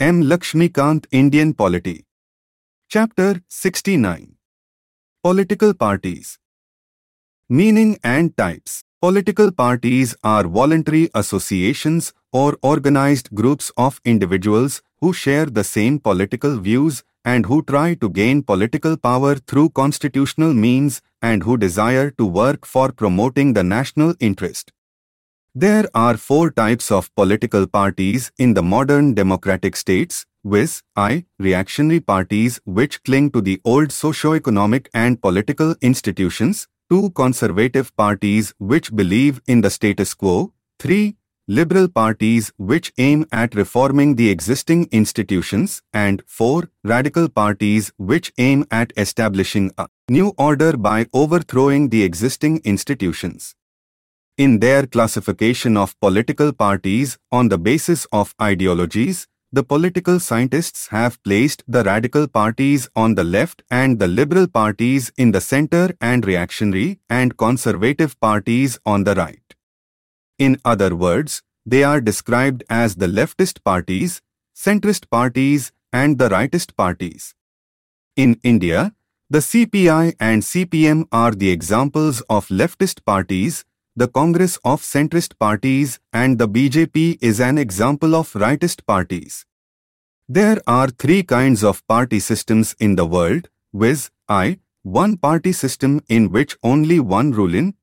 M. Lakshmi Kant, Indian Polity. Chapter 69. Political Parties. Meaning and Types. Political parties are voluntary associations or organized groups of individuals who share the same political views and who try to gain political power through constitutional means and who desire to work for promoting the national interest. There are four types of political parties in the modern democratic states, viz. I. Reactionary parties which cling to the old socio-economic and political institutions. 2. Conservative parties which believe in the status quo. 3. Liberal parties which aim at reforming the existing institutions, and 4. Radical parties which aim at establishing a new order by overthrowing the existing institutions. In their classification of political parties on the basis of ideologies, the political scientists have placed the radical parties on the left and the liberal parties in the center and reactionary and conservative parties on the right. In other words, they are described as the leftist parties, centrist parties, and the rightist parties. In India, the CPI and CPM are the examples of leftist parties, the Congress of centrist parties, and the BJP is an example of rightist parties. There are three kinds of party systems in the world, viz. I. One-party system in which only one ruling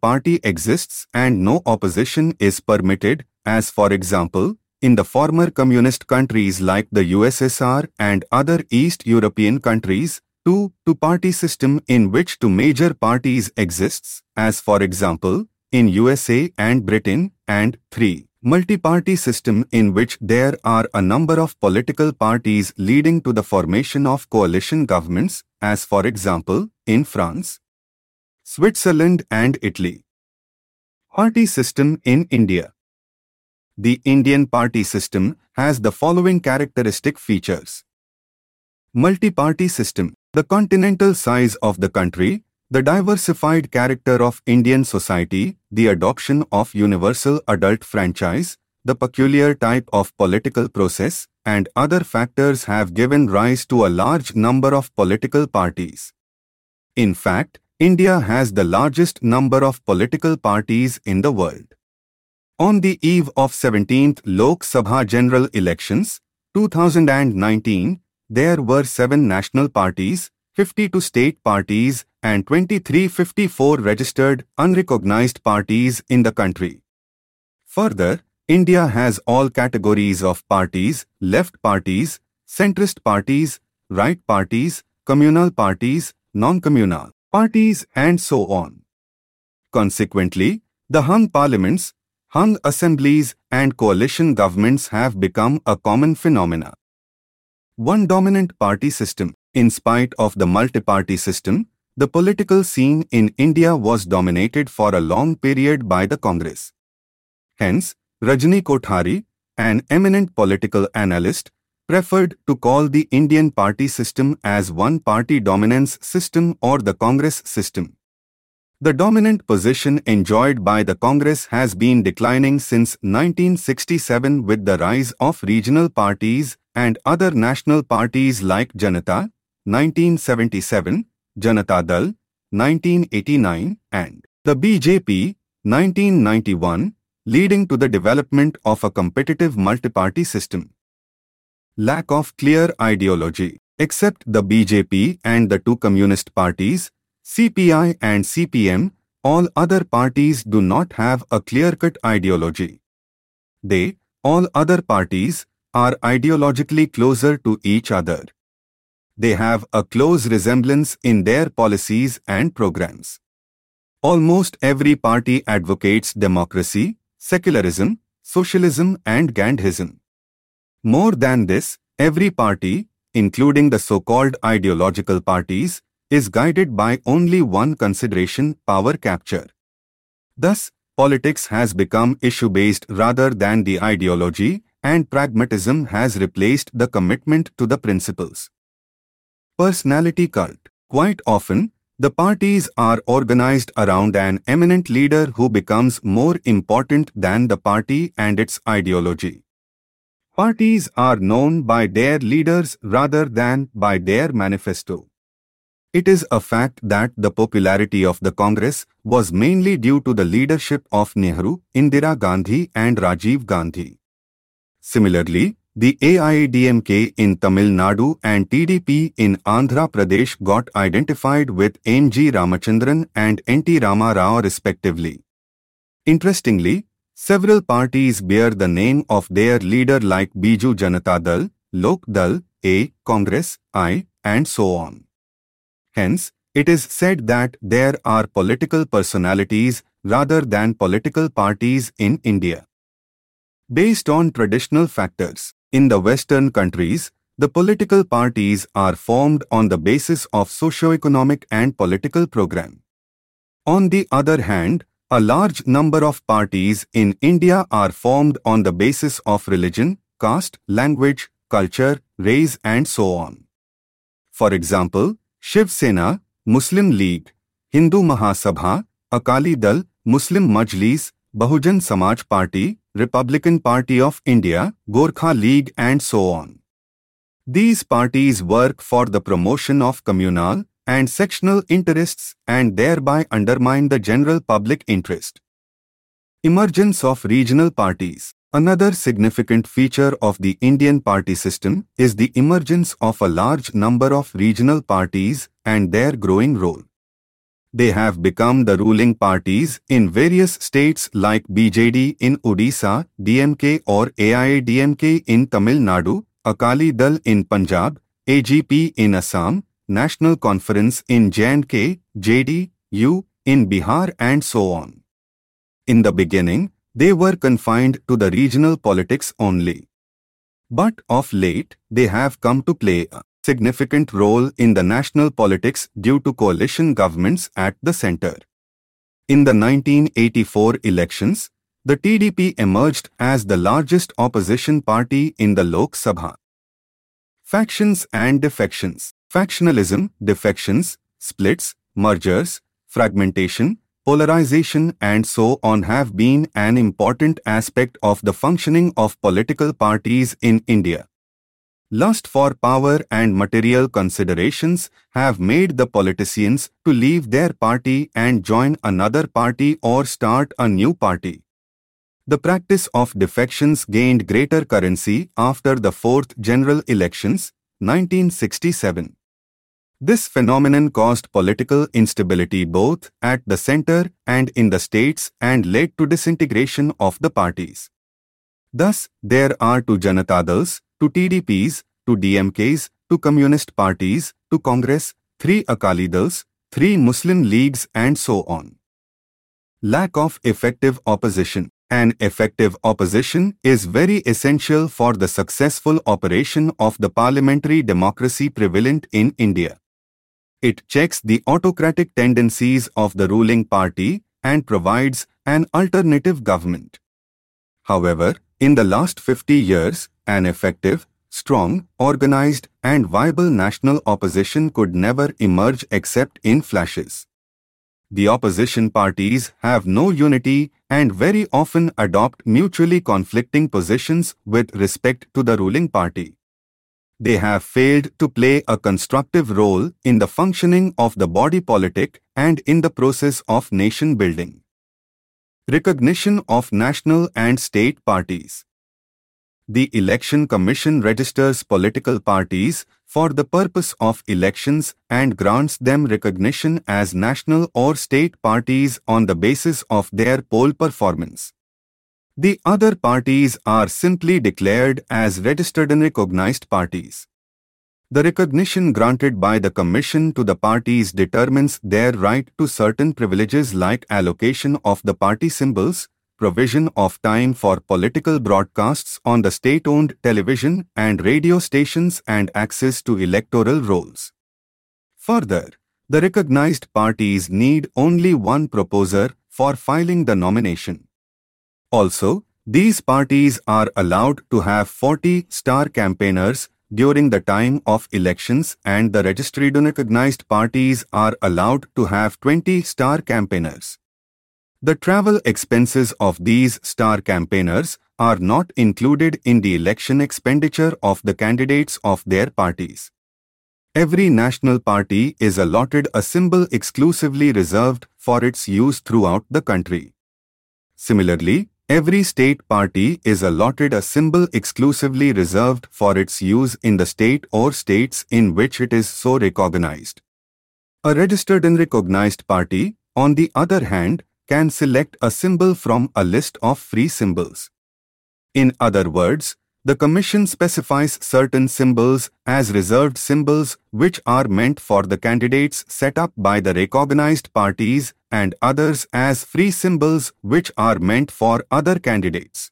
party exists and no opposition is permitted, as for example, in the former communist countries like the USSR and other East European countries. 2. Two-party system in which two major parties exists, as for example, in USA and Britain. And 3. Multi-party system in which there are a number of political parties leading to the formation of coalition governments, as for example, in France, Switzerland and Italy. Party system in India. The Indian party system has the following characteristic features. Multi-party system. The continental size of the country, the diversified character of Indian society, the adoption of universal adult franchise, the peculiar type of political process, and other factors have given rise to a large number of political parties. In fact, India has the largest number of political parties in the world. On the eve of 17th Lok Sabha General Elections, 2019, there were 7 national parties, 52 state parties, and 2354 registered unrecognized parties in the country. Further, India has all categories of parties: left parties, centrist parties, right parties, communal parties, non-communal parties, and so on. Consequently, the hung parliaments, hung assemblies, and coalition governments have become a common phenomena. One dominant party system. In spite of the multi-party system, the political scene in India was dominated for a long period by the Congress. Hence, Rajni Kothari, an eminent political analyst, preferred to call the Indian party system as one-party dominance system or the Congress system. The dominant position enjoyed by the Congress has been declining since 1967 with the rise of regional parties and other national parties like Janata, 1977, Janata Dal, 1989, and the BJP, 1991, leading to the development of a competitive multi-party system. Lack of clear ideology. Except the BJP and the two communist parties, CPI and CPM, all other parties do not have a clear-cut ideology. They, all other parties, are ideologically closer to each other. They have a close resemblance in their policies and programs. Almost every party advocates democracy, secularism, socialism, and Gandhism. More than this, every party, including the so-called ideological parties, is guided by only one consideration: power capture. Thus, politics has become issue-based rather than the ideology, and pragmatism has replaced the commitment to the principles. Personality cult. Quite often, the parties are organized around an eminent leader who becomes more important than the party and its ideology. Parties are known by their leaders rather than by their manifesto. It is a fact that the popularity of the Congress was mainly due to the leadership of Nehru, Indira Gandhi and Rajiv Gandhi. Similarly, the AIDMK in Tamil Nadu and TDP in Andhra Pradesh got identified with M.G. Ramachandran and N.T. Rama Rao respectively. Interestingly, several parties bear the name of their leader like Biju Janata Dal, Lok Dal, A, Congress, I, and so on. Hence, it is said that there are political personalities rather than political parties in India. Based on traditional factors, in the Western countries, the political parties are formed on the basis of socio-economic and political program. On the other hand, a large number of parties in India are formed on the basis of religion, caste, language, culture, race and so on. For example, Shiv Sena, Muslim League, Hindu Mahasabha, Akali Dal, Muslim Majlis, Bahujan Samaj Party, Republican Party of India, Gorkha League and so on. These parties work for the promotion of communal and sectional interests and thereby undermine the general public interest. Emergence of regional parties. Another significant feature of the Indian party system is the emergence of a large number of regional parties and their growing role. They have become the ruling parties in various states like BJD in Odisha, DMK or AIDMK in Tamil Nadu, Akali Dal in Punjab, AGP in Assam, National Conference in J&K, JD U in Bihar and so on. In the beginning, they were confined to the regional politics only. But of late, they have come to play a significant role in the national politics due to coalition governments at the center. In the 1984 elections, the TDP emerged as the largest opposition party in the Lok Sabha. Factions and defections. Factionalism, defections, splits, mergers, fragmentation, polarization and so on have been an important aspect of the functioning of political parties in India. Lust for power and material considerations have made the politicians to leave their party and join another party or start a new party. The practice of defections gained greater currency after the fourth general elections, 1967. This phenomenon caused political instability both at the center and in the states and led to disintegration of the parties. Thus, there are two Janata Dals, two TDPs, two DMKs, two Communist parties, two Congress, three Akali Dals, three Muslim Leagues and so on. Lack of effective opposition. An effective opposition is very essential for the successful operation of the parliamentary democracy prevalent in India. It checks the autocratic tendencies of the ruling party and provides an alternative government. However, in the last 50 years, an effective, strong, organized and viable national opposition could never emerge except in flashes. The opposition parties have no unity and very often adopt mutually conflicting positions with respect to the ruling party. They have failed to play a constructive role in the functioning of the body politic and in the process of nation building. Recognition of national and state parties. The Election Commission registers political parties for the purpose of elections and grants them recognition as national or state parties on the basis of their poll performance. The other parties are simply declared as registered and recognized parties. The recognition granted by the Commission to the parties determines their right to certain privileges like allocation of the party symbols, provision of time for political broadcasts on the state-owned television and radio stations and access to electoral rolls. Further, the recognized parties need only one proposer for filing the nomination. Also, these parties are allowed to have 40 star campaigners during the time of elections and the registered and recognized parties are allowed to have 20 star campaigners. The travel expenses of these star campaigners are not included in the election expenditure of the candidates of their parties. Every national party is allotted a symbol exclusively reserved for its use throughout the country. Similarly, every state party is allotted a symbol exclusively reserved for its use in the state or states in which it is so recognized. A registered and recognized party, on the other hand, can select a symbol from a list of free symbols. In other words, the Commission specifies certain symbols as reserved symbols which are meant for the candidates set up by the recognized parties and others as free symbols which are meant for other candidates.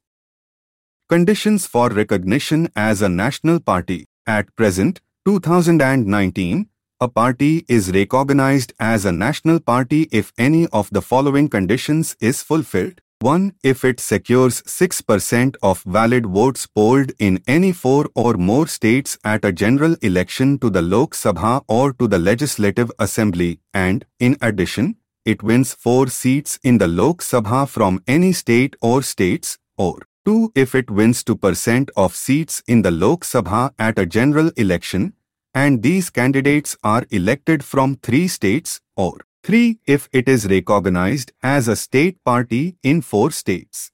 Conditions for recognition as a national party. At present, 2019, a party is recognized as a national party if any of the following conditions is fulfilled. 1. If it secures 6% of valid votes polled in any 4 or more states at a general election to the Lok Sabha or to the Legislative Assembly, and, in addition, it wins 4 seats in the Lok Sabha from any state or states, or 2. If it wins 2% of seats in the Lok Sabha at a general election, and these candidates are elected from 3 states, or 3. If it is recognized as a state party in 4 states.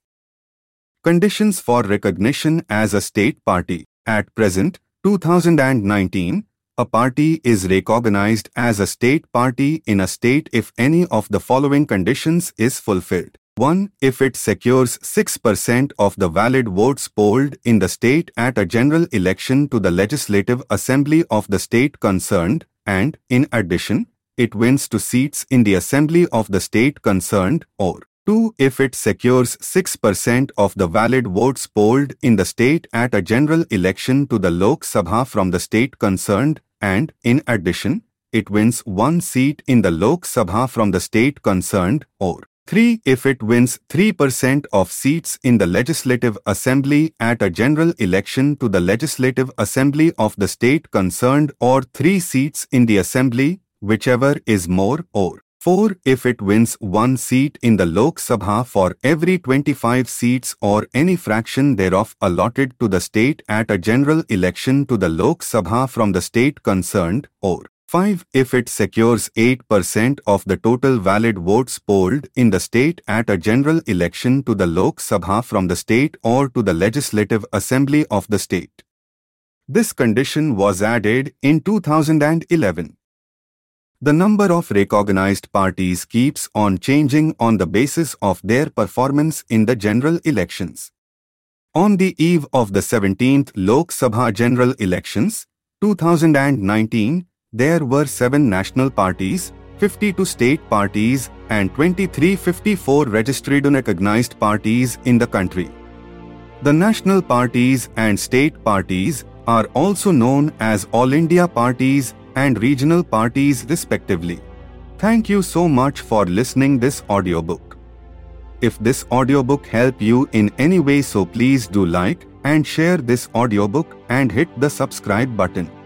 Conditions for recognition as a state party. At present, 2019, a party is recognized as a state party in a state if any of the following conditions is fulfilled. 1. If it secures 6% of the valid votes polled in the state at a general election to the Legislative Assembly of the state concerned, and, in addition, it wins 2 seats in the assembly of the state concerned, or 2. If it secures 6% of the valid votes polled in the state at a general election to the Lok Sabha from the state concerned, and, in addition, it wins 1 seat in the Lok Sabha from the state concerned, or 3. If it wins 3% of seats in the Legislative Assembly at a general election to the Legislative Assembly of the state concerned or 3 seats in the assembly, whichever is more, or 4. If it wins 1 seat in the Lok Sabha for every 25 seats or any fraction thereof allotted to the state at a general election to the Lok Sabha from the state concerned, or 5. If it secures 8% of the total valid votes polled in the state at a general election to the Lok Sabha from the state or to the Legislative Assembly of the state. This condition was added in 2011. The number of recognized parties keeps on changing on the basis of their performance in the general elections. On the eve of the 17th Lok Sabha general elections, 2019, there were 7 national parties, 52 state parties, and 2354 registered and recognized parties in the country. The national parties and state parties are also known as All India parties and regional parties respectively. Thank you so much for listening this audiobook. If this audiobook helped you in any way, so please do like and share this audiobook and hit the subscribe button.